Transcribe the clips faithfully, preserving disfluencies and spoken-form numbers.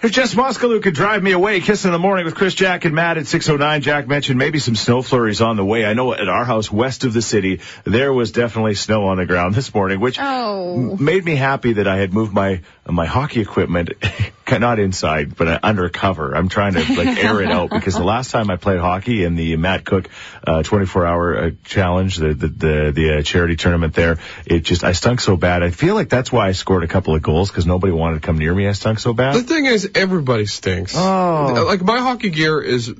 There's Jess Moskalew who could drive me away. Kiss in the morning with Chris, Jack, and Matt at six oh nine. Jack mentioned maybe some snow flurries on the way. I know at our house west of the city, there was definitely snow on the ground this morning, which oh. m- made me happy that I had moved my my hockey equipment, not inside, but uh, under cover. I'm trying to like air it out because the last time I played hockey in the Matt Cook uh, twenty-four hour uh, challenge, the the the, the uh, charity tournament there, it just I stunk so bad. I feel like that's why I scored a couple of goals because nobody wanted to come near me. I stunk so bad. The thing is, everybody stinks. Oh. Like, my hockey gear is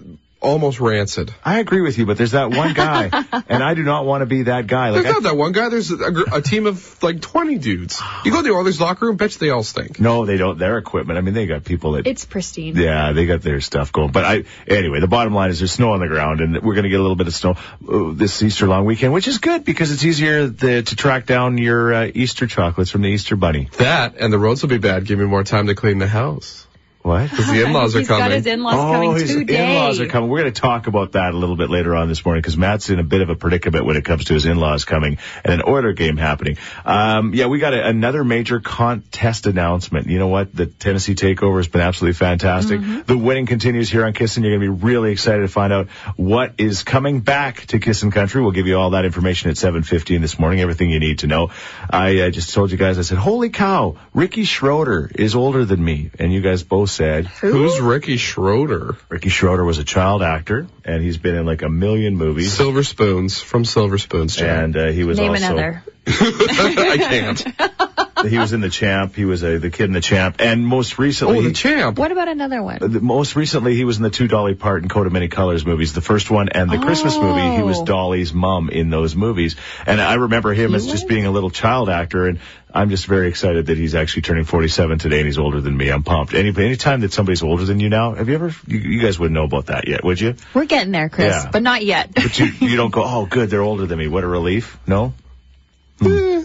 almost rancid. I agree with you, but there's that one guy, and I do not want to be that guy. Like, there's I, not that one guy. There's a, a team of, like, twenty dudes. You go to the Oilers locker room, bet you they all stink. No, they don't. Their equipment, I mean, they got people that... It's pristine. Yeah, they got their stuff going. But I, anyway, the bottom line is there's snow on the ground, and we're going to get a little bit of snow uh, this Easter long weekend, which is good because it's easier the, to track down your uh, Easter chocolates from the Easter Bunny. That, and the roads will be bad. Give me more time to clean the house. What? Because the in-laws are coming. He's got his in-laws oh, coming his today. in-laws are coming. We're going to talk about that a little bit later on this morning because Matt's in a bit of a predicament when it comes to his in-laws coming and an Oilers game happening. Um, yeah, we got a, another major contest announcement. You know what? The Tennessee Takeover has been absolutely fantastic. Mm-hmm. The winning continues here on Kissin'. You're going to be really excited to find out what is coming back to Kissin' Country. We'll give you all that information at seven fifteen this morning, everything you need to know. I uh, just told you guys, I said, holy cow, Ricky Schroeder is older than me. And you guys both said, Who? who's Ricky Schroeder? Ricky Schroeder was a child actor, and he's been in like a million movies. Silver Spoons, from Silver Spoons, Jack. And uh, he was Name also... Name another. I can't. He was in The Champ. He was a, the kid in The Champ. And most recently... Oh, The Champ. What about another one? The, most recently, he was in the two Dolly Parton Coat of Many Colors movies, the first one and the oh. Christmas movie. He was Dolly's mom in those movies. And I remember him he as was? just being a little child actor, and I'm just very excited that he's actually turning forty-seven today and he's older than me. I'm pumped. Any anytime that somebody's older than you now, have you ever, you, you guys wouldn't know about that yet, would you? We're getting there, Chris, yeah. but not yet. But you, you don't go, oh, good, they're older than me. What a relief. No? Hmm. Eh,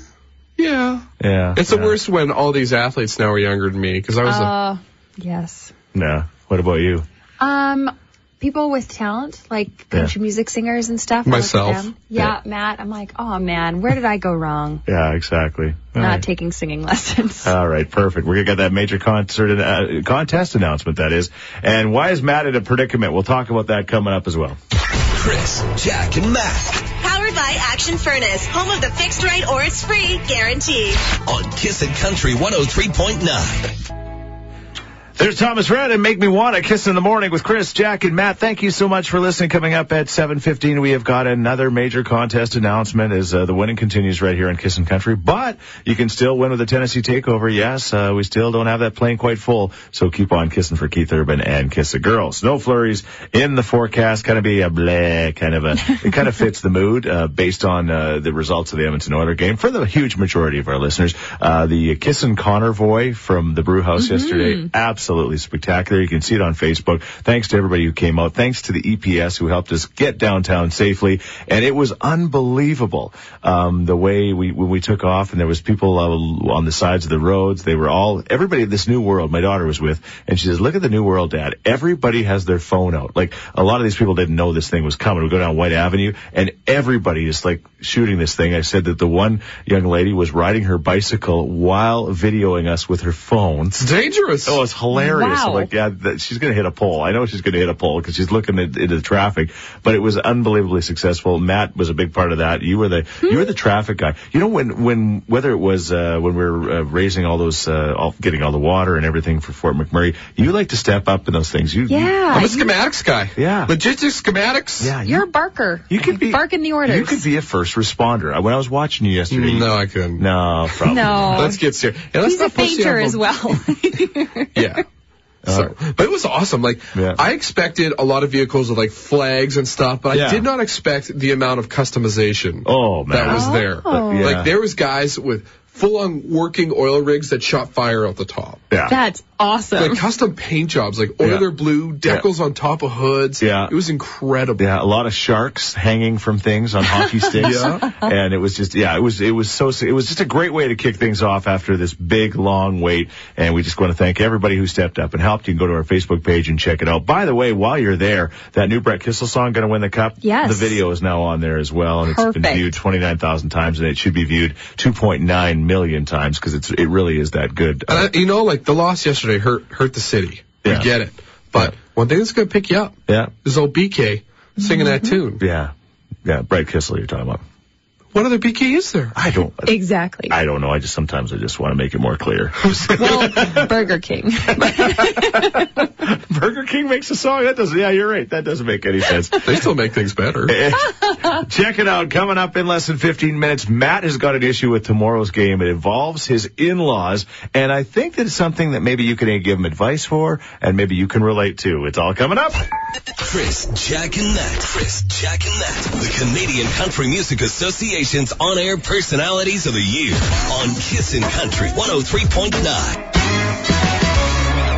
yeah. Yeah. It's yeah. the worst when all these athletes now are younger than me because I was uh, a... Yes. Nah. What about you? Um... People with talent, like country yeah. music singers and stuff. Myself. Yeah, yeah, Matt. I'm like, oh, man, where did I go wrong? yeah, exactly. All Not right. taking singing lessons. All right, perfect. We're going to get that major concert uh, contest announcement, that is. And why is Matt in a predicament? We'll talk about that coming up as well. Chris, Jack, and Matt. Powered by Action Furnace, home of the fixed right or it's free guarantee. On Kissin' Country one oh three point nine. There's Thomas Rhett and Make Me Want a Kiss in the Morning with Chris, Jack, and Matt. Thank you so much for listening. Coming up at seven fifteen, we have got another major contest announcement as uh, the winning continues right here on Kissin' Country. But you can still win with the Tennessee Takeover. Yes, uh, we still don't have that plane quite full, so keep on kissing for Keith Urban and Kiss the Girl. Snow flurries in the forecast, kind of be a bleh, kind of a, it kind of fits the mood uh, based on uh, the results of the Edmonton Oilers game. For the huge majority of our listeners, uh, the Kissin' Convoy from the Brew House mm-hmm. yesterday, absolutely. Absolutely spectacular. You can see it on Facebook. Thanks to everybody who came out. Thanks to the E P S who helped us get downtown safely. And it was unbelievable um, the way we when we took off. And there was people uh, on the sides of the roads. They were all, everybody in this new world my daughter was with. And she says, look at the new world, Dad. Everybody has their phone out. Like, a lot of these people didn't know this thing was coming. We go down Whyte Avenue, and everybody is, like, shooting this thing. I said that the one young lady was riding her bicycle while videoing us with her phone. It's dangerous. Oh, it's hilarious. Hilarious. Wow. I'm like, yeah, that, she's going to hit a pole. I know she's going to hit a pole because she's looking at, into the traffic. But it was unbelievably successful. Matt was a big part of that. You were the hmm. you were the traffic guy. You know, when when whether it was uh, when we were uh, raising all those, uh, all, getting all the water and everything for Fort McMurray, you like to step up in those things. You, yeah, you, I'm a schematics guy. Yeah, logistics, schematics. Yeah, you, you're a barker. You could be barking the orders. You could be a first responder. When I was watching you yesterday, no, I couldn't. No, probably. No, let's get serious. Yeah, let's He's a painter as well. yeah. So, but it was awesome. Like, yeah. I expected a lot of vehicles with, like, flags and stuff, but yeah. I did not expect the amount of customization oh, man. that was there. Oh. Like, yeah. there was guys with full-on working oil rigs that shot fire out the top. Yeah. That's awesome. Like custom paint jobs, like oiler yeah. blue, decals yeah. on top of hoods. Yeah. It was incredible. Yeah, a lot of sharks hanging from things on hockey sticks. yeah. And it was just, yeah, it was, it was so, it was just a great way to kick things off after this big, long wait. And we just want to thank everybody who stepped up and helped. You can go to our Facebook page and check it out. By the way, while you're there, that new Brett Kissel song, Gonna Win the Cup, yes. the video is now on there as well. And Perfect. It's been viewed twenty-nine thousand times, and it should be viewed two point nine million times because it's it really is that good. Uh, uh, you know, like the loss yesterday hurt hurt the city. Yeah. We get it. But yeah. one thing that's going to pick you up yeah. is old B K singing mm-hmm. that tune. Yeah. Yeah, Brett Kissel you're talking about. What other B K is there? I don't. Exactly. I don't know. I just sometimes I just want to make it more clear. Well, Burger King. Burger King makes a song? That doesn't, yeah, you're right. That doesn't make any sense. They still make things better. Check it out. Coming up in less than fifteen minutes, Matt has got an issue with tomorrow's game. It involves his in-laws, and I think that it's something that maybe you can give him advice for, and maybe you can relate to. It's all coming up. Chris, Jack, and Matt. Chris, Jack, and Matt. The Canadian Country Music Association. On-air personalities of the year on Kissin' Country one oh three point nine.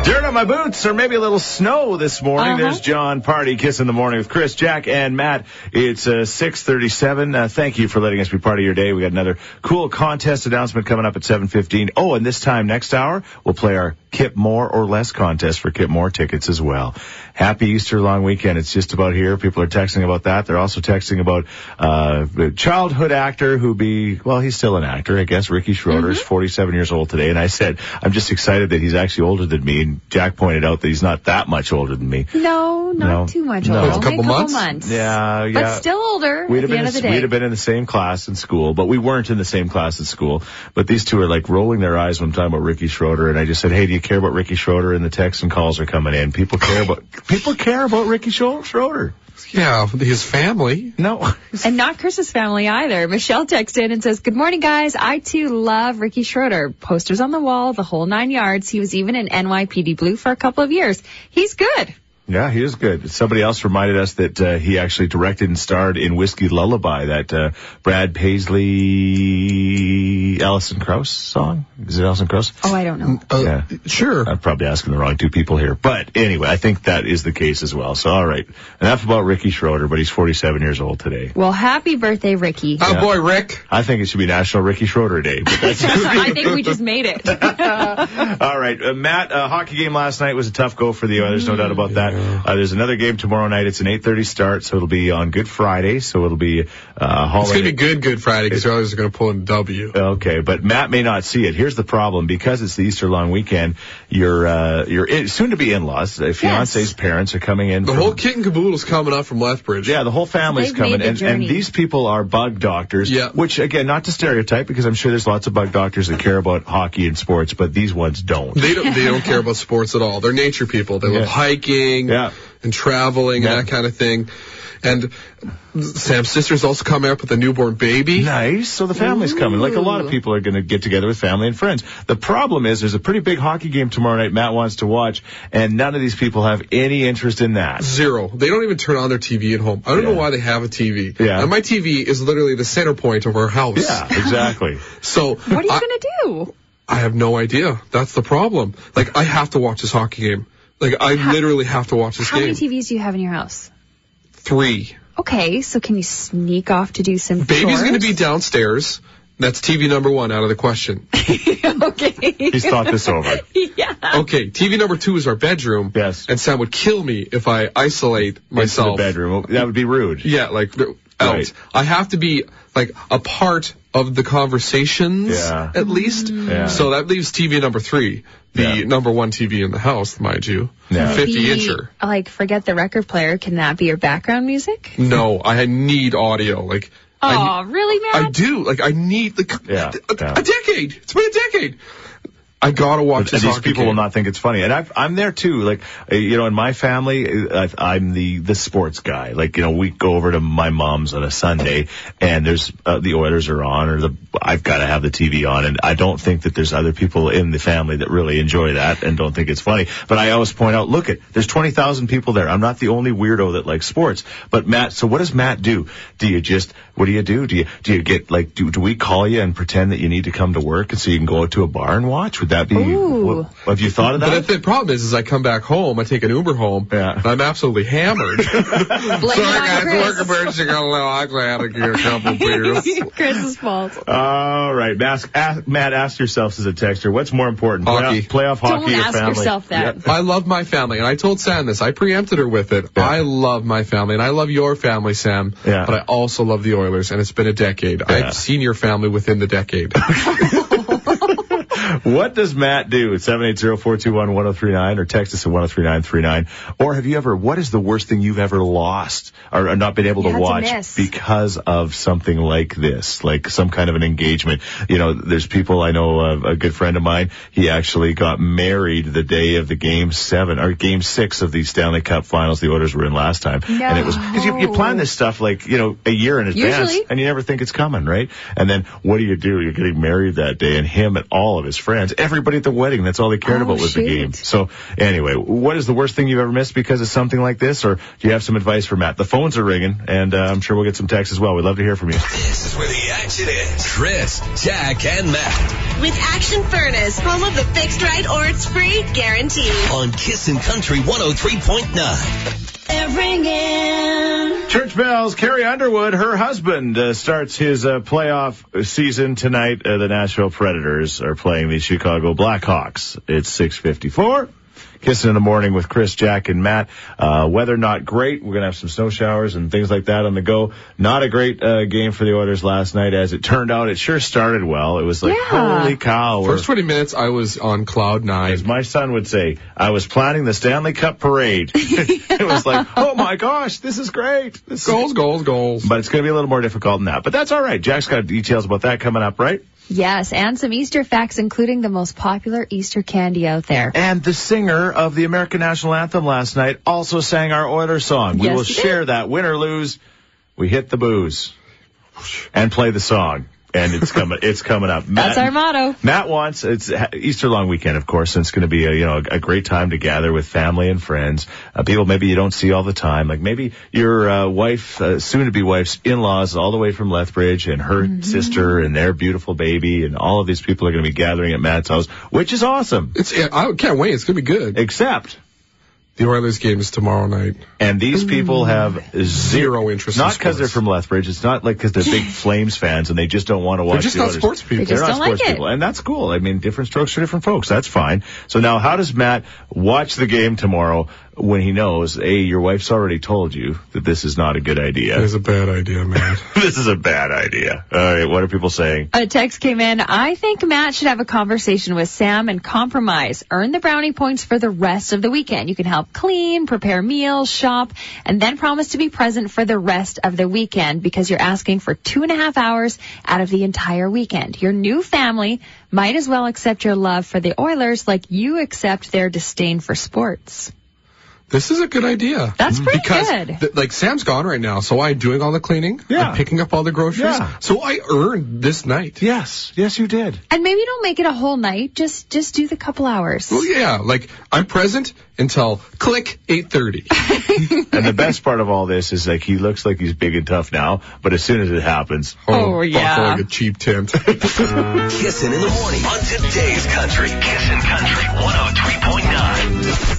Dirt on my boots, or maybe a little snow this morning. Uh-huh. There's John Party, Kissin' the Morning with Chris, Jack, and Matt. It's uh, six thirty-seven. Uh, thank you for letting us be part of your day. We got another cool contest announcement coming up at seven fifteen. Oh, and this time next hour, we'll play our Kip Moore or Less contest for Kip Moore tickets as well. Happy Easter long weekend. It's just about here. People are texting about that. They're also texting about uh the childhood actor who be, well, he's still an actor, I guess. Ricky Schroeder is mm-hmm. forty-seven years old today. And I said, I'm just excited that he's actually older than me. And Jack pointed out that he's not that much older than me. No, not no. too much older. No. A couple, a couple months? months. Yeah, yeah. But still older we'd have, been in, we'd have been in the same class in school, but we weren't in the same class in school. But these two are like rolling their eyes when I'm talking about Ricky Schroeder. And I just said, hey, do you care about Ricky Schroeder? And the texts and calls are coming in. People care about... People care about Ricky Schroeder. Yeah, his family. No. And not Chris's family either. Michelle texted in and says, good morning, guys. I, too, love Ricky Schroeder. Posters on the wall, the whole nine yards. He was even in N Y P D Blue for a couple of years. He's good. Yeah, he is good. Somebody else reminded us that uh, he actually directed and starred in Whiskey Lullaby, that uh, Brad Paisley, Alison Krauss song. Is it Alison Krauss? Oh, I don't know. Uh, yeah. Sure. I'm probably asking the wrong two people here. But anyway, I think that is the case as well. So, all right. Enough about Ricky Schroeder, but he's forty-seven years old today. Well, happy birthday, Ricky. Oh, yeah. Boy, Rick. I think it should be National Ricky Schroeder Day. But that's I think we just made it. All right. Uh, Matt, uh, hockey game last night was a tough go for the Oilers. Mm. No doubt about that. Uh, there's another game tomorrow night. It's an eight thirty start, so it'll be on Good Friday. So it'll be uh holiday. It's going to be good Good Friday because the Oilers are going to pull in W. Okay, but Matt may not see it. Here's the problem. Because it's the Easter long weekend, your uh, your in- soon-to-be in-laws, the fiancé's yes. parents are coming in. The from, whole kit and caboodle is coming up from Lethbridge. Yeah, the whole family's They've coming. And, and these people are bug doctors, yeah. which, again, not to stereotype because I'm sure there's lots of bug doctors that care about hockey and sports, but these ones don't. They don't, they don't care about sports at all. They're nature people. They yeah. love hiking. Yeah. and traveling yeah. and that kind of thing. And Sam's sister's also coming up with a newborn baby. Nice. So the family's Ooh. coming. Like a lot of people are going to get together with family and friends. The problem is there's a pretty big hockey game tomorrow night Matt wants to watch, and none of these people have any interest in that. Zero. They don't even turn on their T V at home. I don't yeah. know why they have a T V. Yeah. And my T V is literally the center point of our house. Yeah, exactly. So what are you going to do? I have no idea. That's the problem. Like, I have to watch this hockey game. Like, I how, literally have to watch this how game. How many T Vs do you have in your house? Three. Okay, so can you sneak off to do some Baby's going to be downstairs. That's T V number one out of the question. Okay. He's thought this over. Yeah. Okay, T V number two is our bedroom. Yes. And Sam would kill me if I isolate myself. Into the bedroom. That would be rude. Yeah, like, out. Right. I have to be, like, a part of the conversations, yeah. at least. Yeah. So that leaves T V number three. The yeah. number one T V in the house, mind you. Yeah. fifty-incher. Like, forget the record player. Can that be your background music? No, I need audio. Like, oh, I, really, Matt? I do. Like, I need, like, yeah, a, yeah. a decade. It's been a decade. I gotta watch this. These people game. will not think it's funny, and I've, I'm there too. Like, you know, in my family, I've, I'm the the sports guy. Like, you know, we go over to my mom's on a Sunday, and there's uh, the Oilers are on, or the I've got to have the T V on, and I don't think that there's other people in the family that really enjoy that and don't think it's funny. But I always point out, look it, there's twenty thousand people there. I'm not the only weirdo that likes sports. But Matt, so what does Matt do? Do you just what do you do? Do you do you get like do do we call you and pretend that you need to come to work and so you can go out to a bar and watch? Would that be? What, have you thought of that? But the problem is, is I come back home, I take an Uber home, yeah. and I'm absolutely hammered. Sorry, guys, work emergency, got a little ugly out of here, a couple beers. Chris's fault. All right, ask, ask, Matt, ask yourself as a texter, what's more important, hockey. playoff, playoff hockey Don't or family? Don't ask yourself that. Yep. I love my family, and I told Sam this. I preempted her with it. Yeah. I love my family, and I love your family, Sam, yeah. but I also love the Oilers, and it's been a decade. Yeah. I've seen your family within the decade. What does Matt do? It's seven eight zero, four two one, one zero three nine or text us at one oh three nine three nine. Or have you ever, what is the worst thing you've ever lost or, or not been able you to watch to because of something like this, like some kind of an engagement? You know, there's people I know, uh, a good friend of mine, he actually got married the day of the game seven or game six of the Stanley Cup finals the Oilers were in last time. No. And it was, because you, you plan this stuff like, you know, a year in advance Usually. and you never think it's coming, right? And then what do you do? You're getting married that day and him and all of his friends, everybody at the wedding, that's all they cared oh, about was shoot. the game. So anyway, what is the worst thing you've ever missed because of something like this? Or do you have some advice for Matt? The phones are ringing, and uh, I'm sure we'll get some texts as well. We'd love to hear from you. This is where the action is. Chris, Jack, and Matt. With Action Furnace, home of the fixed right or it's free guarantee. On Kissin' Country one oh three point nine. Ringing. Church bells. Carrie Underwood, her husband, uh, starts his uh, playoff season tonight. Uh, the Nashville Predators are playing the Chicago Blackhawks. It's six fifty-four. Kissing in the morning with Chris, Jack, and Matt. Uh, weather not great. We're going to have some snow showers and things like that on the go. Not a great uh, game for the Oilers last night. As it turned out, it sure started well. It was like, yeah. holy cow. First twenty minutes, I was on cloud nine. As my son would say, I was planning the Stanley Cup parade. It was like, oh, my gosh, this is great. This goals, is... goals, goals. But it's going to be a little more difficult than that. But that's all right. Jack's got details about that coming up, right? Yes, and some Easter facts, including the most popular Easter candy out there. And the singer of the American National Anthem last night also sang our Oilers song. We yes, will share did. that. Win or lose, we hit the booze and play the song. And it's coming. It's coming up. Matt, that's our motto. Matt wants. It's Easter long weekend, of course, and it's going to be a you know a, a great time to gather with family and friends, uh, people maybe you don't see all the time. Like maybe your uh, wife, uh, soon-to-be wife's in-laws, all the way from Lethbridge, and her mm-hmm. sister and their beautiful baby, and all of these people are going to be gathering at Matt's house, which is awesome. It's. I can't wait. It's going to be good. Except. The Oilers game is tomorrow night. And these people have zero interest in sports. Not because they're from Lethbridge. It's not like because they're big Flames fans and they just don't want to watch the Oilers. They're just not sports people. They're not sports people. And that's cool. I mean, different strokes for different folks. That's fine. So now how does Matt watch the game tomorrow when he knows, A, your wife's already told you that this is not a good idea? This is a bad idea, Matt. This is a bad idea. All right, what are people saying? A text came in. I think Matt should have a conversation with Sam and compromise. Earn the brownie points for the rest of the weekend. You can help clean, prepare meals, shop, and then promise to be present for the rest of the weekend because you're asking for two and a half hours out of the entire weekend. Your new family might as well accept your love for the Oilers like you accept their disdain for sports. This is a good idea. That's pretty because good. Th- like, Sam's gone right now, so I'm doing all the cleaning. Yeah. I'm picking up all the groceries. Yeah. So I earned this night. Yes. Yes, you did. And maybe don't make it a whole night. Just just do the couple hours. Well, yeah. Like, I'm present until, click, eight thirty. And the best part of all this is, like, he looks like he's big and tough now, but as soon as it happens, oh, oh yeah. Buckle like a cheap tent. Kissin' in the morning on today's country. Kissin' Country one oh three point nine.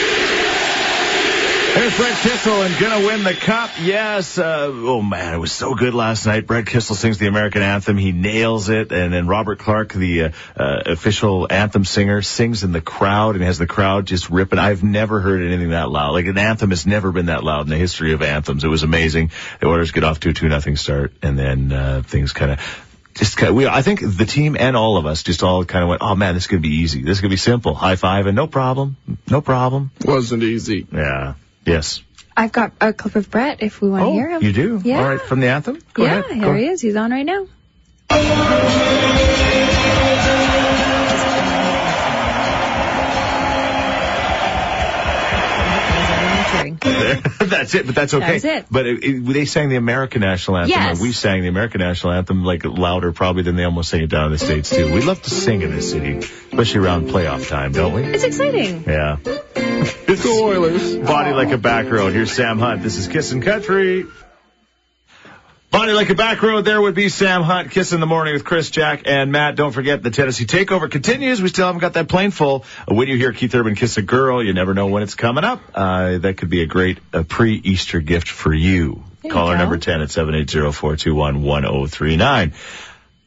Here's Brett Kissel and gonna win the cup. Yes. Uh, oh man, it was so good last night. Brett Kissel sings the American anthem. He nails it. And then Robert Clark, the uh, uh, official anthem singer, sings in the crowd and has the crowd just ripping. I've never heard anything that loud. Like an anthem has never been that loud in the history of anthems. It was amazing. The Oilers get off to a two nothing start, and then uh, things kind of just kind of, we, I think the team and all of us just all kind of went, oh man, this is going to be easy. This is going to be simple. High five and no problem. No problem. Wasn't easy. Yeah. Yes. I've got a clip of Brett if we want oh, to hear him. You do? Yeah. All right. From the anthem? Go yeah, ahead. Here Go. He is. He's on right now. That's it, but that's okay. That's it. But it, it, they sang the American National Anthem, yes. and we sang the American National Anthem like louder probably than they almost sing it down in the States, too. We love to sing in this city, especially around playoff time, don't we? It's exciting. Yeah. It's the Oilers. Body Like a Back Road. Here's Sam Hunt. This is Kissin' Country. Body Like a Back Road, there would be Sam Hunt. Kiss in the Morning with Chris, Jack, and Matt. Don't forget, the Tennessee Takeover continues. We still haven't got that plane full. When you hear Keith Urban Kiss a Girl, you never know when it's coming up. Uh, that could be a great uh, pre-Easter gift for you. you Caller number ten at seven eight zero, four two one, one zero three nine.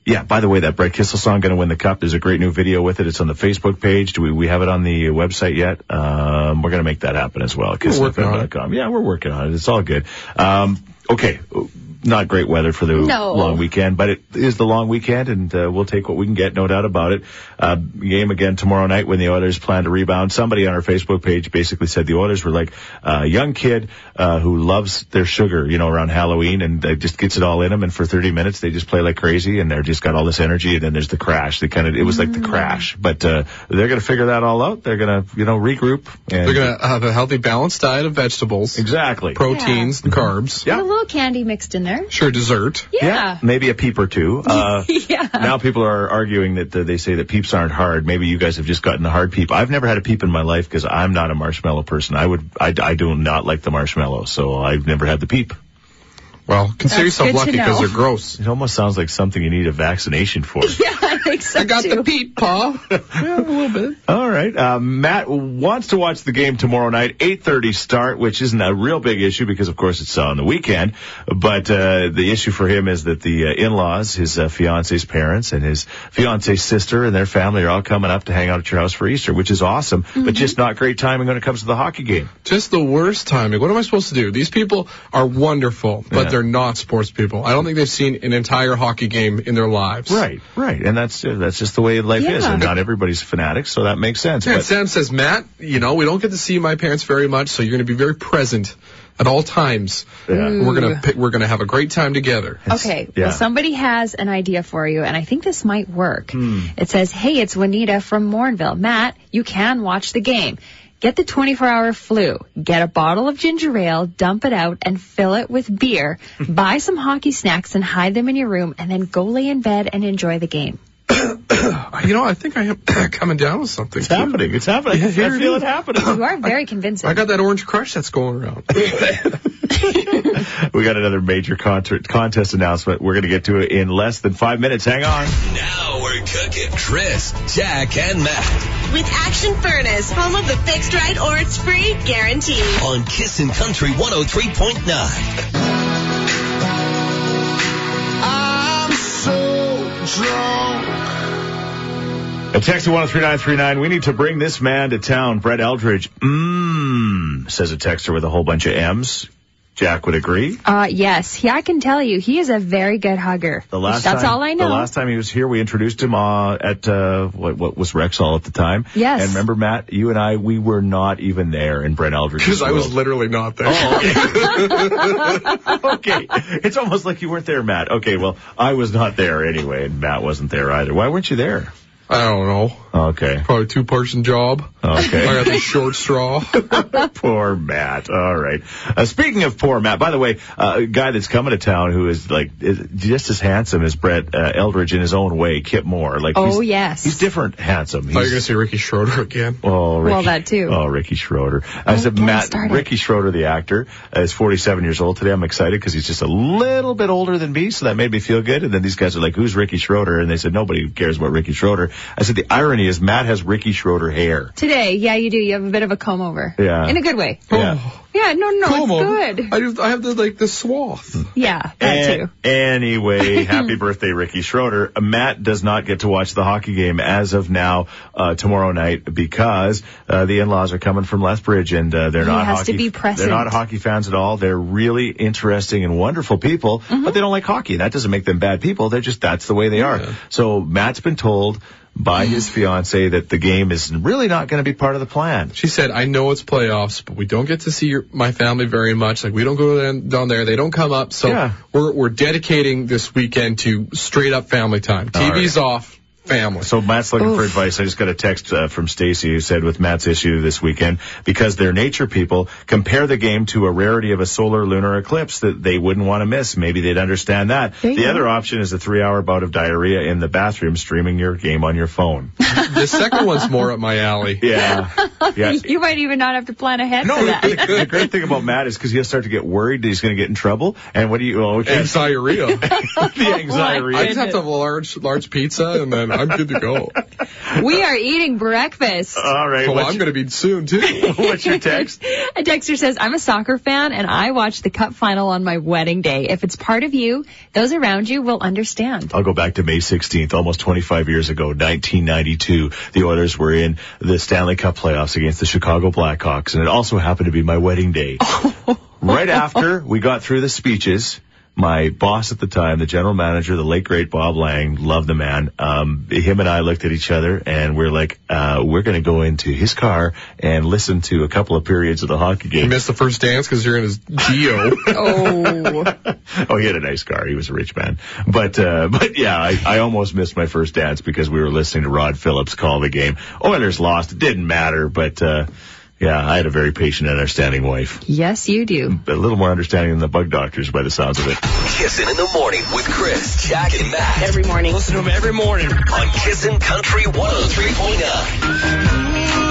Yeah, by the way, that Brett Kissel song, Gonna Win the Cup, there's a great new video with it. It's on the Facebook page. Do we, we have it on the website yet? Um, we're gonna make that happen as well. Kissin F M dot com. Yeah, we're working on it. It's all good. Um, okay. Not great weather for the no. long weekend, but it is the long weekend, and uh, we'll take what we can get, no doubt about it. Uh, game again tomorrow night when the Oilers plan to rebound. Somebody on our Facebook page basically said the Oilers were like a young kid uh, who loves their sugar, you know, around Halloween, and uh, just gets it all in them, and for thirty minutes they just play like crazy, and they're just got all this energy, and then there's the crash. They kind of It was mm. like the crash, but uh, they're going to figure that all out. They're going to, you know, regroup. And they're going to have a healthy, balanced diet of vegetables. Exactly. Proteins, yeah. the carbs. Yeah. And a little candy mixed in there. Sure, dessert. Yeah. yeah. Maybe a peep or two. Uh, yeah. Now people are arguing that uh, they say that peeps aren't hard. Maybe you guys have just gotten the hard peep. I've never had a peep in my life because I'm not a marshmallow person. I would, I, I do not like the marshmallow, so I've never had the peep. Well, consider That's yourself lucky because they're gross. It almost sounds like something you need a vaccination for. Yeah, I think so. I got too. the peep, Paul. yeah, a little bit. All right. Uh, Matt wants to watch the game tomorrow night, eight thirty start, which isn't a real big issue because, of course, it's on the weekend. But uh, the issue for him is that the uh, in-laws, his uh, fiance's parents, and his fiance's sister and their family are all coming up to hang out at your house for Easter, which is awesome, mm-hmm. but just not great timing when it comes to the hockey game. Just the worst timing. What am I supposed to do? These people are wonderful, but yeah. they're not sports people. I don't think they've seen an entire hockey game in their lives. Right, right. And that's that's just the way life yeah. is. And not everybody's fanatics, so that makes sense. Yeah, but Sam says, Matt, you know, we don't get to see my parents very much, so you're going to be very present at all times. Yeah. We're going to we're going to have a great time together. It's, okay. Yeah. Well, somebody has an idea for you, and I think this might work. Hmm. It says, hey, it's Juanita from Morinville. Matt, you can watch the game. Get the twenty-four hour flu, get a bottle of ginger ale, dump it out, and fill it with beer, buy some hockey snacks and hide them in your room, and then go lay in bed and enjoy the game. You know, I think I am coming down with something. It's happening. It's happening. Yeah, I feel it, it happening. You are very I, convincing. I got that orange crush that's going around. We got another major concert, contest announcement we're going to get to it in less than five minutes. Hang on. Now we're cooking. Chris, Jack, and Matt. With Action Furnace, home of the fixed right or it's free guarantee. On Kissin' Country one oh three point nine. A text to one oh three nine three nine. We need to bring this man to town, Brett Eldridge. Mmm, says a texter with a whole bunch of M's. Jack would agree. Uh, yes. Yeah, I can tell you, he is a very good hugger. The last That's time, all I know. The last time he was here, we introduced him uh, at uh, what, what was Rexall at the time. Yes. And remember, Matt, you and I, we were not even there in Brett Eldridge's Because I was literally not there. Oh, okay. okay. It's almost like you weren't there, Matt. Okay, well, I was not there anyway, and Matt wasn't there either. Why weren't you there? I don't know. Okay. Probably a two-person job. Okay. I got the short straw. Poor Matt. All right. Uh, speaking of poor Matt, by the way, uh, a guy that's coming to town who is, like, is just as handsome as Brett uh, Eldridge in his own way, Kip Moore. Like, oh, he's, yes. He's different handsome. He's, oh, you're going to see Ricky Schroeder again? Oh, Ricky, well, that too. Oh, Ricky Schroeder. I said Matt, Ricky Schroeder, the actor, uh, is forty-seven years old today. I'm excited because he's just a little bit older than me, so that made me feel good. And then these guys are like, who's Ricky Schroeder? And they said, nobody cares about Ricky Schroeder. I said, the irony is Matt has Ricky Schroeder hair. Today, yeah, you do. You have a bit of a comb-over. Yeah. In a good way. Yeah. Oh. Yeah, no, no, Como. It's good. I just, I have the, like, the swath. Yeah, that and, too. Anyway, happy birthday, Ricky Schroeder. Matt does not get to watch the hockey game as of now, uh, tomorrow night, because, uh, the in-laws are coming from Lethbridge, and, uh, they're he not has hockey, to be present. They're not hockey fans at all. They're really interesting and wonderful people, mm-hmm. but they don't like hockey. That doesn't make them bad people. They're just, that's the way they yeah. are. So Matt's been told by his fiance that the game is really not going to be part of the plan. She said, I know it's playoffs, but we don't get to see your, my family very much. Like, we don't go down, down there. They don't come up. So yeah. we're we're dedicating this weekend to straight-up family time. T V's right. off. Family. So Matt's looking Oof. for advice. I just got a text uh, from Stacy who said, with Matt's issue this weekend, because they're nature people, compare the game to a rarity of a solar lunar eclipse that they wouldn't want to miss. Maybe they'd understand that. There the other option is a three-hour bout of diarrhea in the bathroom streaming your game on your phone. The second one's more up my alley. Yeah. yeah. You might even not have to plan ahead no, for that. The, the, the great thing about Matt is because he'll start to get worried that he's going to get in trouble. And what do you... Oh, okay. Anxiorrhea. The anxiety. I just have to have a large, large pizza and then... I'm good to go. We are eating breakfast. All right. Well, I'm going to be soon, too. What's your text? A texter says, I'm a soccer fan, and I watched the cup final on my wedding day. If it's part of you, those around you will understand. I'll go back to May sixteenth, almost twenty-five years ago, nineteen ninety-two. The Oilers were in the Stanley Cup playoffs against the Chicago Blackhawks, and it also happened to be my wedding day. Right after we got through the speeches... My boss at the time, the general manager, the late, great Bob Lang, loved the man. Um, him and I looked at each other, and we're like, uh, we're going to go into his car and listen to a couple of periods of the hockey game. You missed the first dance because you're in his Geo. oh. Oh, he had a nice car. He was a rich man. But, uh, but yeah, I, I almost missed my first dance because we were listening to Rod Phillips call the game. Oilers lost. It didn't matter, but... Uh, Yeah, I had a very patient and understanding wife. Yes, you do. A little more understanding than the bug doctors by the sounds of it. Kissin' in the Morning with Chris, Jack, and Matt. Every morning. Listen to them every morning. On Kissin' Country one oh three point nine.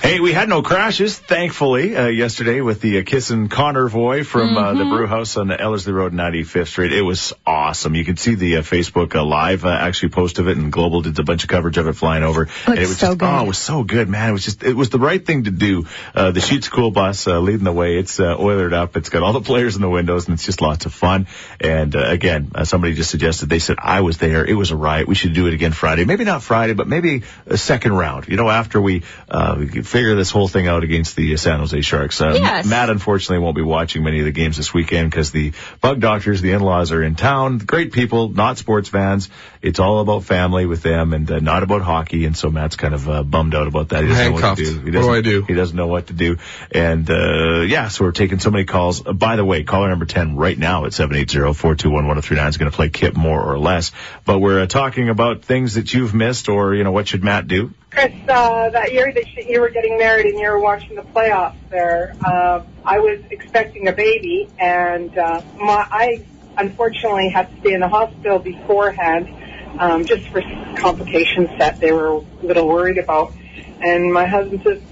Hey, we had no crashes, thankfully, uh, yesterday with the uh, Kissin' Convoy from uh, mm-hmm. the Brew House on the Ellerslie Road, ninety-fifth Street. It was awesome. You can see the uh, Facebook uh, live uh, actually post of it, and Global did a bunch of coverage of it flying over. It and it was so just, good. Oh, it was so good, man. It was just, it was the right thing to do. Uh, the Sheets School bus uh, leading the way. It's uh, oilered up. It's got all the players in the windows, and it's just lots of fun. And uh, again, uh, somebody just suggested, they said, I was there. It was a riot. We should do it again Friday. Maybe not Friday, but maybe a second round. You know, after we, uh, we figure this whole thing out against the San Jose Sharks. Uh, yes. Matt, unfortunately, won't be watching many of the games this weekend because the bug doctors, the in-laws, are in town. Great people, not sports fans. It's all about family with them and uh, not about hockey. And so Matt's kind of uh, bummed out about that. He doesn't Handcuffed. know what to do. He doesn't, what do I do? He doesn't know what to do. And, uh, yeah, so we're taking so many calls. Uh, by the way, caller number ten right now at seven eight zero, four two one, one zero three nine is going to play Kip Moore or less. But we're uh, talking about things that you've missed or, you know, what should Matt do? Chris, uh, that year that you were getting married and you were watching the playoffs there, uh, I was expecting a baby, and uh, my, I unfortunately had to stay in the hospital beforehand um, just for complications that they were a little worried about. And my husband says,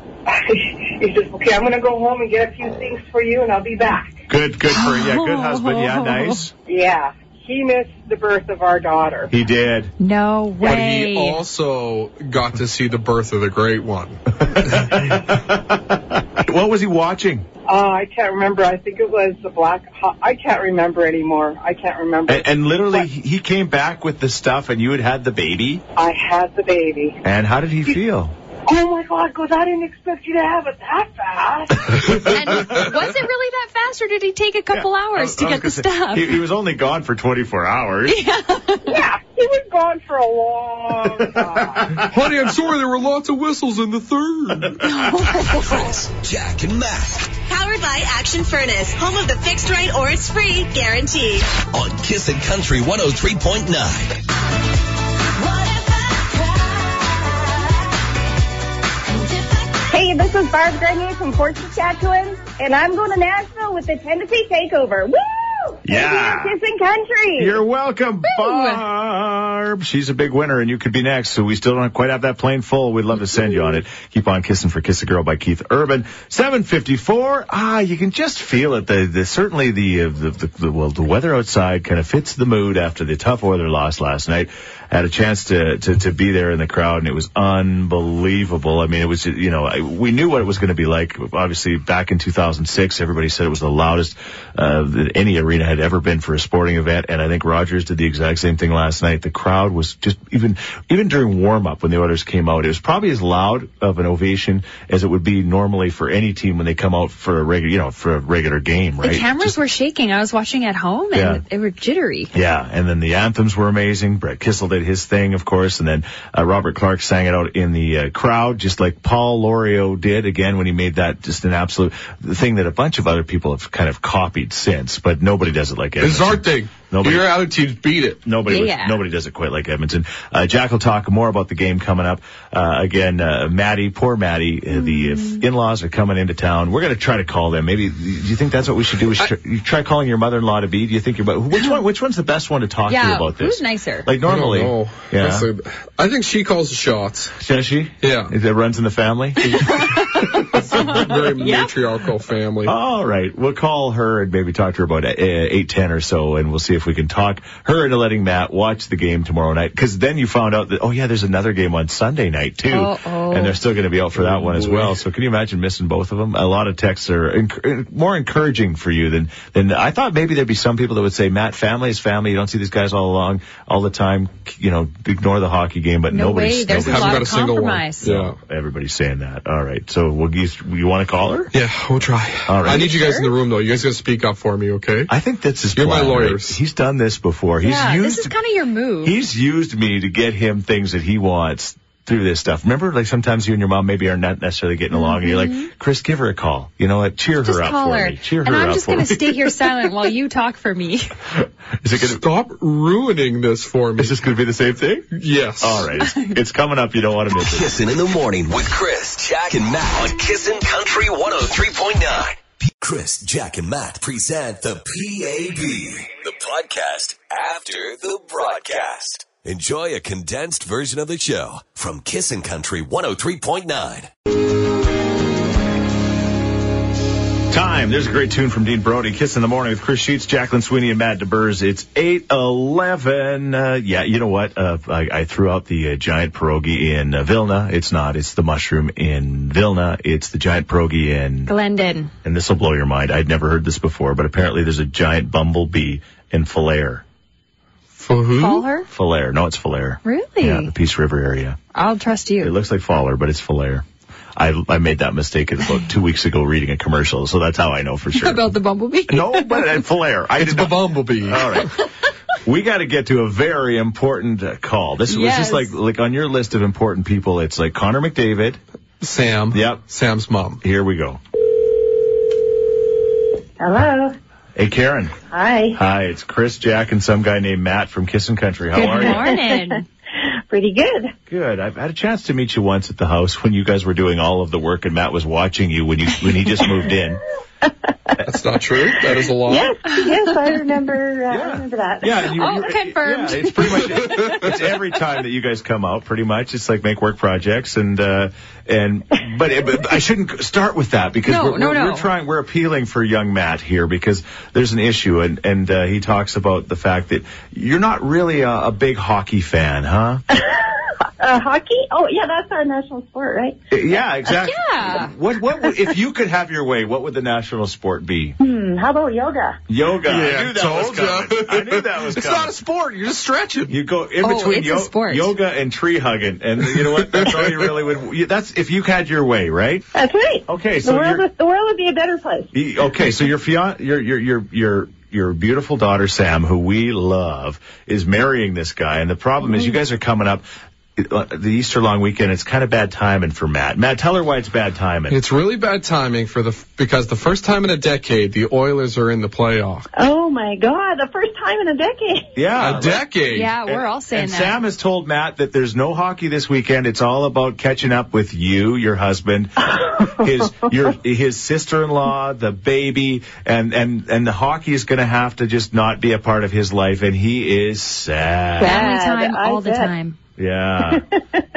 he says, okay, I'm going to go home and get a few things for you, and I'll be back. Good, good for you. Yeah, good husband. Yeah, nice. Yeah. He missed the birth of our daughter. He did. No way. But he also got to see the birth of the great one. What was he watching? Oh, I can't remember. I think it was the black... I can't remember anymore. I can't remember. And, and literally, but he came back with the stuff, and you had had the baby? I had the baby. And how did he feel? Oh, my God, because I didn't expect you to have it that fast. And was it really that fast, or did he take a couple yeah, hours was, to get the say, stuff? He, he was only gone for twenty-four hours. Yeah. Yeah, he was gone for a long time. Honey, I'm sorry, there were lots of whistles in the third. Chris, Jack, and Matt. Powered by Action Furnace, home of the fixed right or it's free guarantee. On Kissin' Country one oh three point nine. Hey, this is Barb Grenier from Fort Saskatchewan, and I'm going to Nashville with the Tennessee Takeover. Woo! Yeah. Kissin' Country. You're welcome, Barb. She's a big winner, and you could be next. So we still don't quite have that plane full. We'd love to send you on it. Keep on Kissin' for Kiss a Girl by Keith Urban. seven fifty-four. Ah, you can just feel it. The, the certainly the, uh, the, the, the well the weather outside kind of fits the mood after the tough Oilers loss last night. I had a chance to, to to be there in the crowd, and it was unbelievable. I mean, it was, you know, we knew what it was going to be like. Obviously, back in two thousand six, everybody said it was the loudest uh, that any arena had ever been for a sporting event, and I think Rogers did the exact same thing last night. The crowd was just, even even during warm-up when the Oilers came out, it was probably as loud of an ovation as it would be normally for any team when they come out for a regular, you know, for a regular game, right? The cameras just were shaking. I was watching at home, and yeah. They were jittery. Yeah, and then the anthems were amazing. Brett Kissel did his thing, of course, and then uh, Robert Clark sang it out in the uh, crowd, just like Paul Lorio did again when he made that just an absolute thing that a bunch of other people have kind of copied since, but nobody does it like Edmonton. It's our thing. Nobody, your other teams beat it. Nobody, yeah. was, nobody does it quite like Edmonton. Uh, Jack will talk more about the game coming up. Uh, again, uh, Maddie, poor Maddie, mm. the uh, in-laws are coming into town. We're going to try to call them. Maybe, do you think that's what we should do? We should I, try calling your mother-in-law to be? Do you think your which one? Which one's the best one to talk yeah, to about this? Who's nicer? Like normally, I don't know. Yeah. Like, I think she calls the shots. Does she? Yeah, it runs in the family. It's a very yep. matriarchal family. All right. We'll call her and maybe talk to her about eight ten or so, and we'll see if we can talk her into letting Matt watch the game tomorrow night. Because then you found out that, oh, yeah, there's another game on Sunday night, too. Uh-oh. And they're still going to be out for that one as well. So can you imagine missing both of them? A lot of texts are enc- more encouraging for you than, than I thought. Maybe there'd be some people that would say, Matt, family is family. You don't see these guys all along, all the time. You know, ignore the hockey game. But no nobody's way. There's nobody. A lot of got a compromise. Single one. Yeah. Everybody's saying that. All right. So we'll give You want to call her? Yeah, we'll try. All right. I need you guys in the room, though. You guys got to speak up for me, okay? I think that's his plan. You're my lawyers. Right? He's done this before. He's yeah, used, this is kind of your move. He's used me to get him things that he wants through this stuff. Remember, like, sometimes you and your mom maybe are not necessarily getting along, mm-hmm. and you're like, Chris, give her a call. You know what? Cheer just her up call for her. me. Cheer and her I'm up just going to stay here silent while you talk for me. Is it gonna Stop ruining this for me. Is this going to be the same thing? Yes. All right. It's, it's coming up. You don't want to miss it. Kissin' in the Morning with Chris, Jack, and Matt on Kissin' Country one oh three point nine. Chris, Jack, and Matt present the P A B, the podcast after the broadcast. Enjoy a condensed version of the show from Kissin' Country one oh three point nine. Time. There's a great tune from Dean Brody. Kissin' in the Morning with Chris Sheets, Jacqueline Sweeney, and Matt DeBurz. It's eight eleven. Uh, yeah, you know what? Uh, I, I threw out the uh, giant pierogi in uh, Vilna. It's not. It's the mushroom in Vilna. It's the giant pierogi in Glendon. And this will blow your mind. I'd never heard this before, but apparently there's a giant bumblebee in Falaire. Falaire? Falaire. No, it's Falaire. Really? Yeah, the Peace River area. I'll trust you. It looks like Falaire, but it's Falaire. I I made that mistake about two weeks ago reading a commercial, so that's how I know for sure. About the bumblebee? No, but at Falaire. I it's the not. bumblebee. All right. We got to get to a very important uh, call. This yes. was just like like on your list of important people. It's like Connor McDavid. Sam. Yep. Sam's mom. Here we go. Hello. Hey, Karen. Hi. Hi, it's Chris, Jack, and some guy named Matt from Kissin' Country. How good are morning. you? Good morning. Pretty good. Good. I've had a chance to meet you once at the house when you guys were doing all of the work and Matt was watching you when you when he just moved in. That's not true. That is a lie. Yes, yes, I remember. Uh, yeah. I remember that. Yeah, you, oh, confirmed. Yeah, it's pretty much it's every time that you guys come out. Pretty much, it's like make work projects and uh, and. But, but I shouldn't start with that because no, we're, no, we're, no. we're trying. We're appealing for young Matt here because there's an issue and and uh, he talks about the fact that you're not really a, a big hockey fan, huh? Uh, hockey? Oh, yeah, that's our national sport, right? Yeah, exactly. Yeah. What, what, would, if you could have your way, what would the national sport be? Hmm, how about yoga? Yoga. Yeah, I knew that told was coming. I knew that was it's coming. It's not a sport. You're just stretching. You go in oh, between yo- yoga and tree hugging, and you know what? That's all you really would. That's if you had your way, right? That's right. Okay, so the world, would, the world would be a better place. Okay, so your fian, your your your your. Your beautiful daughter Sam, who we love, is marrying this guy, and the problem is you guys are coming up the Easter long weekend, it's kind of bad timing for Matt. Matt, tell her why it's bad timing. It's really bad timing for the because the first time in a decade, the Oilers are in the playoff. Oh, my God. The first time in a decade. Yeah. A decade. Yeah, we're and, all saying and that. And Sam has told Matt that there's no hockey this weekend. It's all about catching up with you, your husband, his your his sister-in-law, the baby, and, and, and the hockey is going to have to just not be a part of his life, and he is sad. Family time all the time. Yeah.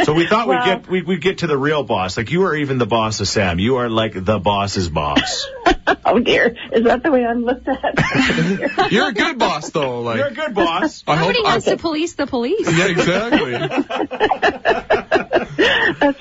So we thought well, we'd get we'd, we'd get to the real boss. Like, you are even the boss of Sam. You are like the boss's boss. Oh, dear. Is that the way I'm looked at? You're a good boss, though. Like, you're a good boss. I Nobody hope, wants I... to police the police. Yeah, exactly. That's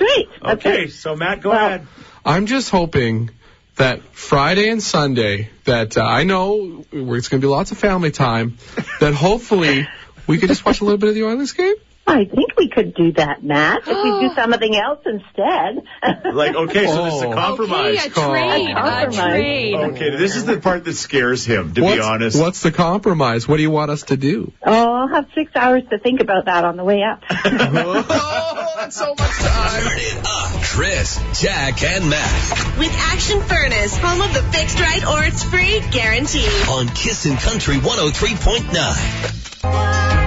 right. That's okay, right. So, Matt, go well, ahead. I'm just hoping that Friday and Sunday, that uh, I know it's going to be lots of family time, that hopefully we could just watch a little bit of the Oilers game. I think we could do that, Matt, if we do something else instead. Like, okay, so this is a compromise. Okay, a trade. A trade. Okay, this is the part that scares him, to what's, be honest. What's the compromise? What do you want us to do? Oh, I'll have six hours to think about that on the way up. Oh, that's so much time. Turn it up. Chris, Jack, and Matt. With Action Furnace, home of the fixed right or it's free guarantee. On Kissin' Country one oh three point nine.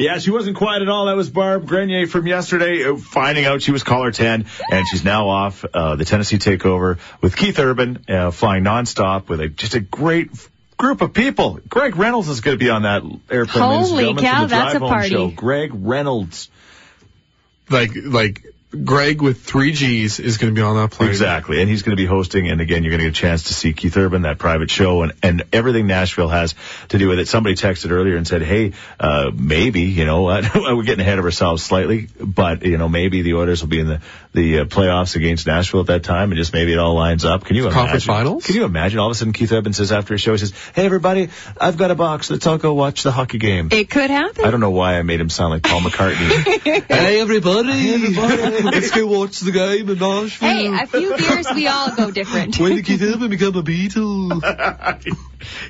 Yeah, she wasn't quiet at all. That was Barb Grenier from yesterday, finding out she was caller ten, and she's now off uh, the Tennessee Takeover with Keith Urban, uh, flying nonstop with a, just a great group of people. Greg Reynolds is going to be on that airplane. Holy cow, that's a party! Show. Greg Reynolds, like like Greg with three G's, is going to be on that plane. Exactly, and he's going to be hosting. And again, you're going to get a chance to see Keith Urban, that private show, and, and everything Nashville has to do with it. Somebody texted earlier and said, "Hey, uh, maybe you know we're getting ahead of ourselves slightly, but you know maybe the Oilers will be in the the uh, playoffs against Nashville at that time, and just maybe it all lines up." Can you imagine? Conference finals? Can you imagine? All of a sudden, Keith Urban says after a show, he says, "Hey, everybody, I've got a box. Let's all go watch the hockey game." It could happen. I don't know why I made him sound like Paul McCartney. Hey, everybody. Hey, everybody. Let's go watch the game in Nashville. Hey, a few beers, we all go different. When did Keith Urban become a Beatle?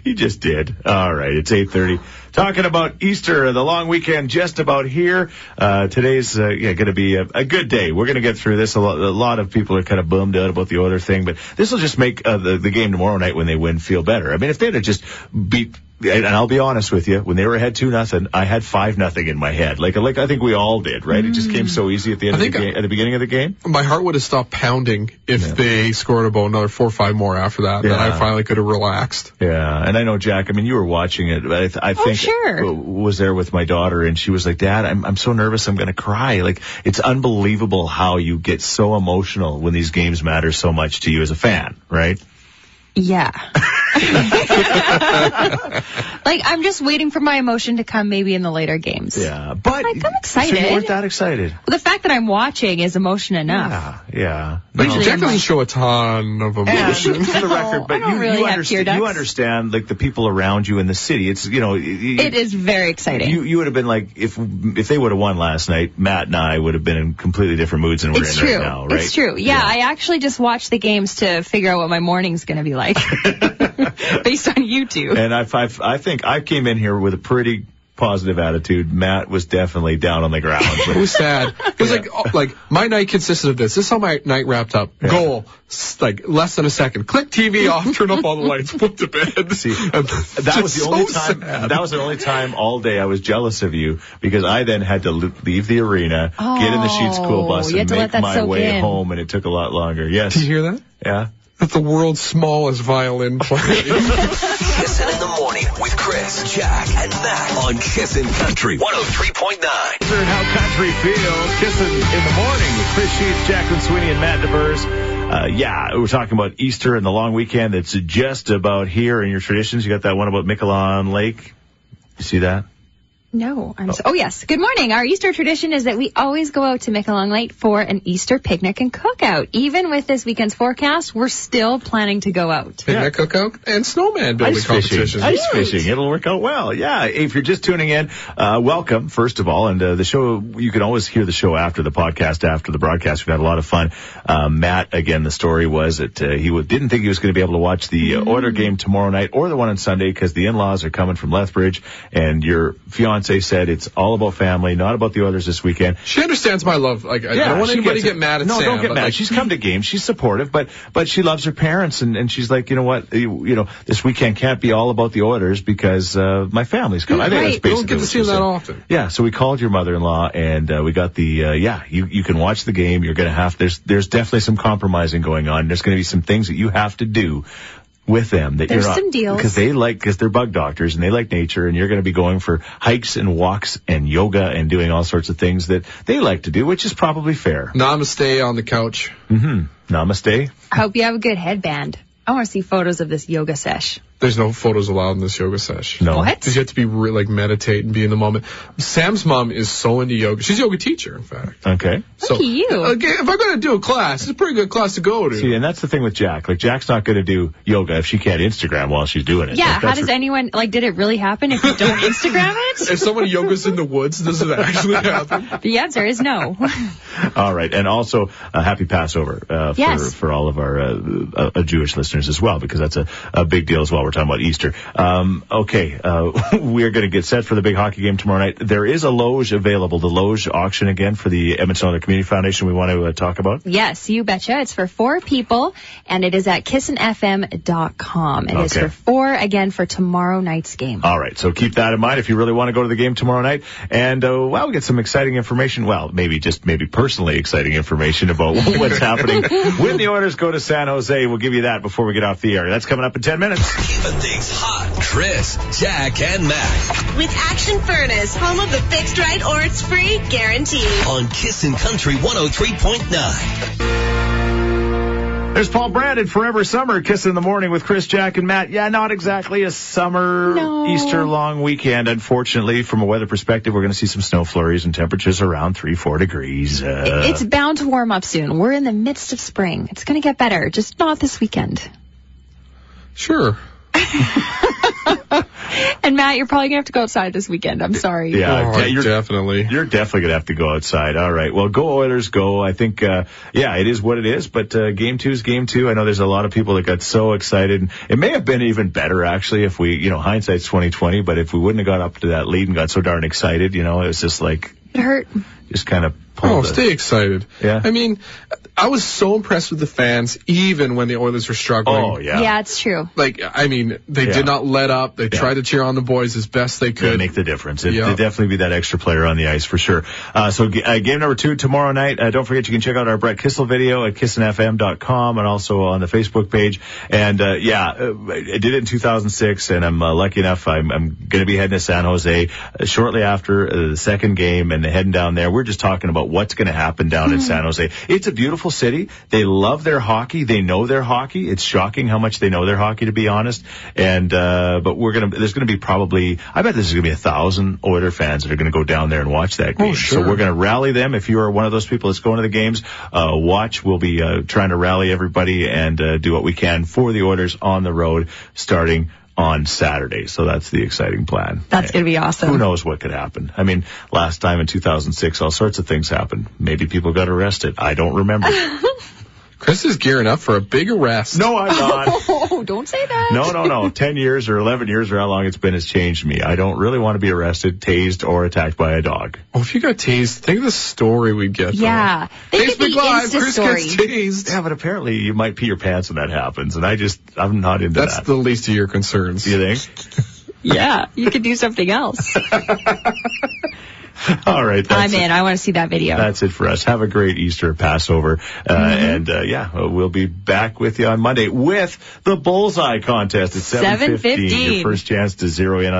He just did. All right, it's eight thirty. Talking about Easter, the long weekend just about here. Uh, today's uh, yeah, going to be a, a good day. We're going to get through this. A lot, a lot of people are kind of bummed out about the Oilers thing, but this will just make uh, the, the game tomorrow night when they win feel better. I mean, if they'd have just beat... And I'll be honest with you, when they were ahead two nothing, I had five nothing in my head. Like, like I think we all did, right? Mm. It just came so easy at the end I of the game, at the beginning of the game. My heart would have stopped pounding if yeah. they scored about another four or five more after that. Yeah. Then I finally could have relaxed. Yeah, and I know, Jack. I mean, you were watching it. I, th- I think oh, sure. was there with my daughter, and she was like, "Dad, I'm I'm so nervous, I'm going to cry." Like, it's unbelievable how you get so emotional when these games matter so much to you as a fan, right? Yeah. Like, I'm just waiting for my emotion to come maybe in the later games. Yeah, but like, I'm excited. So you weren't that excited. Well, the fact that I'm watching is emotion enough. Yeah, yeah. But no. Jack doesn't show a ton of emotion. And, for the record, but you, really you, understand, you understand, like, the people around you in the city. It's, you know... You, it is very exciting. You, you would have been like, if if they would have won last night, Matt and I would have been in completely different moods than we're it's in true. right now, right? It's true. Yeah, yeah, I actually just watched the games to figure out what my morning's going to be like. Based on YouTube. And I, I, I think I came in here with a pretty positive attitude. Matt was definitely down on the ground. It was sad. It was yeah. like, oh, like my night consisted of this. This is how my night wrapped up. Yeah. Goal, like less than a second. Click T V off, turn off all the lights, put to bed. See, that was the so only time. Sad. That was the only time all day I was jealous of you because I then had to leave the arena, oh, get in the Sheets School bus, and make my way in. home, and it took a lot longer. Yes. Did you hear that? Yeah. That's the world's smallest violin player. Kissin' in the Morning with Chris, Jack, and Matt on Kissin' Country one oh three point nine. How country feels. Kissin' in the Morning with Chris Sheets, Jacqueline Sweeney, and Matt DeBerz. Uh, yeah, we're talking about Easter and the long weekend that's just about here in your traditions. You got that one about Miquelon Lake. You see that? No, I'm oh. so. Oh, yes. Good morning. Our Easter tradition is that we always go out to Miquelon Lake for an Easter picnic and cookout. Even with this weekend's forecast, we're still planning to go out. Picnic, yeah. cookout, and snowman building competition. Ice fishing. It'll work out well. Yeah. If you're just tuning in, uh, welcome, first of all. And uh, the show, you can always hear the show after the podcast, after the broadcast. We've had a lot of fun. Uh, Matt, again, the story was that uh, he w- didn't think he was going to be able to watch the uh, mm-hmm. Oilers game tomorrow night or the one on Sunday because the in-laws are coming from Lethbridge and your fiancé said it's all about family, not about the Oilers this weekend. She understands my love. Like, I yeah, don't want anybody to get mad at no, Sam. No, don't get mad. Like, she's come to games. She's supportive, but but she loves her parents, and, and she's like, you know what, you, you know, this weekend can't be all about the Oilers because uh, my family's coming. Right. I think that's basically. You don't get to see them that often. Yeah, so we called your mother-in-law, and uh, we got the uh, yeah. You, you can watch the game. You're going to have there's there's definitely some compromising going on. There's going to be some things that you have to do with them that There's you're not, some deals because they like because they're bug doctors and they like nature, and you're going to be going for hikes and walks and yoga and doing all sorts of things that they like to do, which is probably fair. Namaste on the couch. Mm-hmm. Namaste. I hope you have a good headband. I want to see photos of this yoga sesh. There's no photos allowed in this yoga sesh. No. What? Because you have to be re- like meditate and be in the moment. Sam's mom is so into yoga. She's a yoga teacher, in fact. Okay. So, look at you. Okay, if I'm going to do a class, it's a pretty good class to go to. See, and that's the thing with Jack. Like, Jack's not going to do yoga if she can't Instagram while she's doing it. Yeah, like, how does re- anyone, like, did it really happen if you don't Instagram it? If someone yogas in the woods, does it actually happen? The answer is no. All right. And also, uh, happy Passover uh, yes. for, for all of our uh, uh, Jewish listeners as well, because that's a, a big deal as well. We're talking about Easter. Um, okay, uh, we're going to get set for the big hockey game tomorrow night. There is a Loge available, the Loge auction again for the Edmonton Oilers Community Foundation we want to uh, talk about. Yes, you betcha. It's for four people, and it is at kissin f m dot com. It okay. is for four, again, for tomorrow night's game. All right, so keep that in mind if you really want to go to the game tomorrow night. And, uh, well, we get some exciting information. Well, maybe just maybe personally exciting information about what's happening when the Oilers go to San Jose. We'll give you that before we get off the air. That's coming up in ten minutes. Keeping things hot. Chris, Jack, and Mac. With Action Furnace, home of the fixed right or it's free guarantee. On Kissin' Country one oh three point nine. There's Paul Brand and Forever Summer, Kissin' in the Morning with Chris, Jack, and Matt. Yeah, not exactly a summer no. Easter long weekend, unfortunately. From a weather perspective, we're going to see some snow flurries and temperatures around three, four degrees. Uh, it's bound to warm up soon. We're in the midst of spring. It's going to get better, just not this weekend. Sure. And Matt, you're probably gonna have to go outside this weekend. I'm sorry. Yeah, oh, you're, definitely. You're definitely gonna have to go outside. All right. Well, go Oilers, go. I think, uh, yeah, it is what it is. But uh, game two is game two. I know there's a lot of people that got so excited. And it may have been even better actually if we, you know, hindsight's twenty twenty. But if we wouldn't have got up to that lead and got so darn excited, you know, it was just like it hurt. Just kind of. Oh, the, stay excited. Yeah. I mean, I was so impressed with the fans, even when the Oilers were struggling. Oh, yeah. Yeah, it's true. Like, I mean, they yeah. did not let up. They yeah. tried to cheer on the boys as best they could. They make the difference. It, yeah. It'd definitely be that extra player on the ice for sure. Uh, so uh, game number two tomorrow night. Uh, don't forget you can check out our Brett Kissel video at kissin f m dot com and also on the Facebook page. And, uh, yeah, I did it in two thousand six, and I'm uh, lucky enough I'm, I'm going to be heading to San Jose shortly after uh, the second game and heading down there. We're just talking about what's going to happen down in San Jose. It's a beautiful city. They love their hockey. They know their hockey. It's shocking how much they know their hockey, to be honest. And uh but we're gonna there's gonna be probably I bet there's gonna be a thousand Oilers fans that are gonna go down there and watch that game. Oh, sure. So we're gonna rally them. If you are one of those people that's going to the games, uh watch. We'll be uh, trying to rally everybody and uh, do what we can for the Oilers on the road starting on Saturday. So that's the exciting plan. That's going to be awesome. Who knows what could happen? I mean, last time in two thousand six, all sorts of things happened. Maybe people got arrested. I don't remember. Chris is gearing up for a big arrest. No, I'm not. Oh, don't say that. No, no, no. Ten years or eleven years or how long it's been has changed me. I don't really want to be arrested, tased, or attacked by a dog. Oh, if you got tased, think of the story we'd get. Yeah. Facebook Live, Chris gets tased. Yeah, but apparently you might pee your pants when that happens, and I just, I'm not into that. That's the least of your concerns. You think? Yeah, you could do something else. All right. That's I'm in. It. I want to see that video. That's it for us. Have a great Easter, Passover. Uh, mm-hmm. And, uh, yeah, we'll be back with you on Monday with the Bullseye Contest at seven fifteen. Your first chance to zero in on the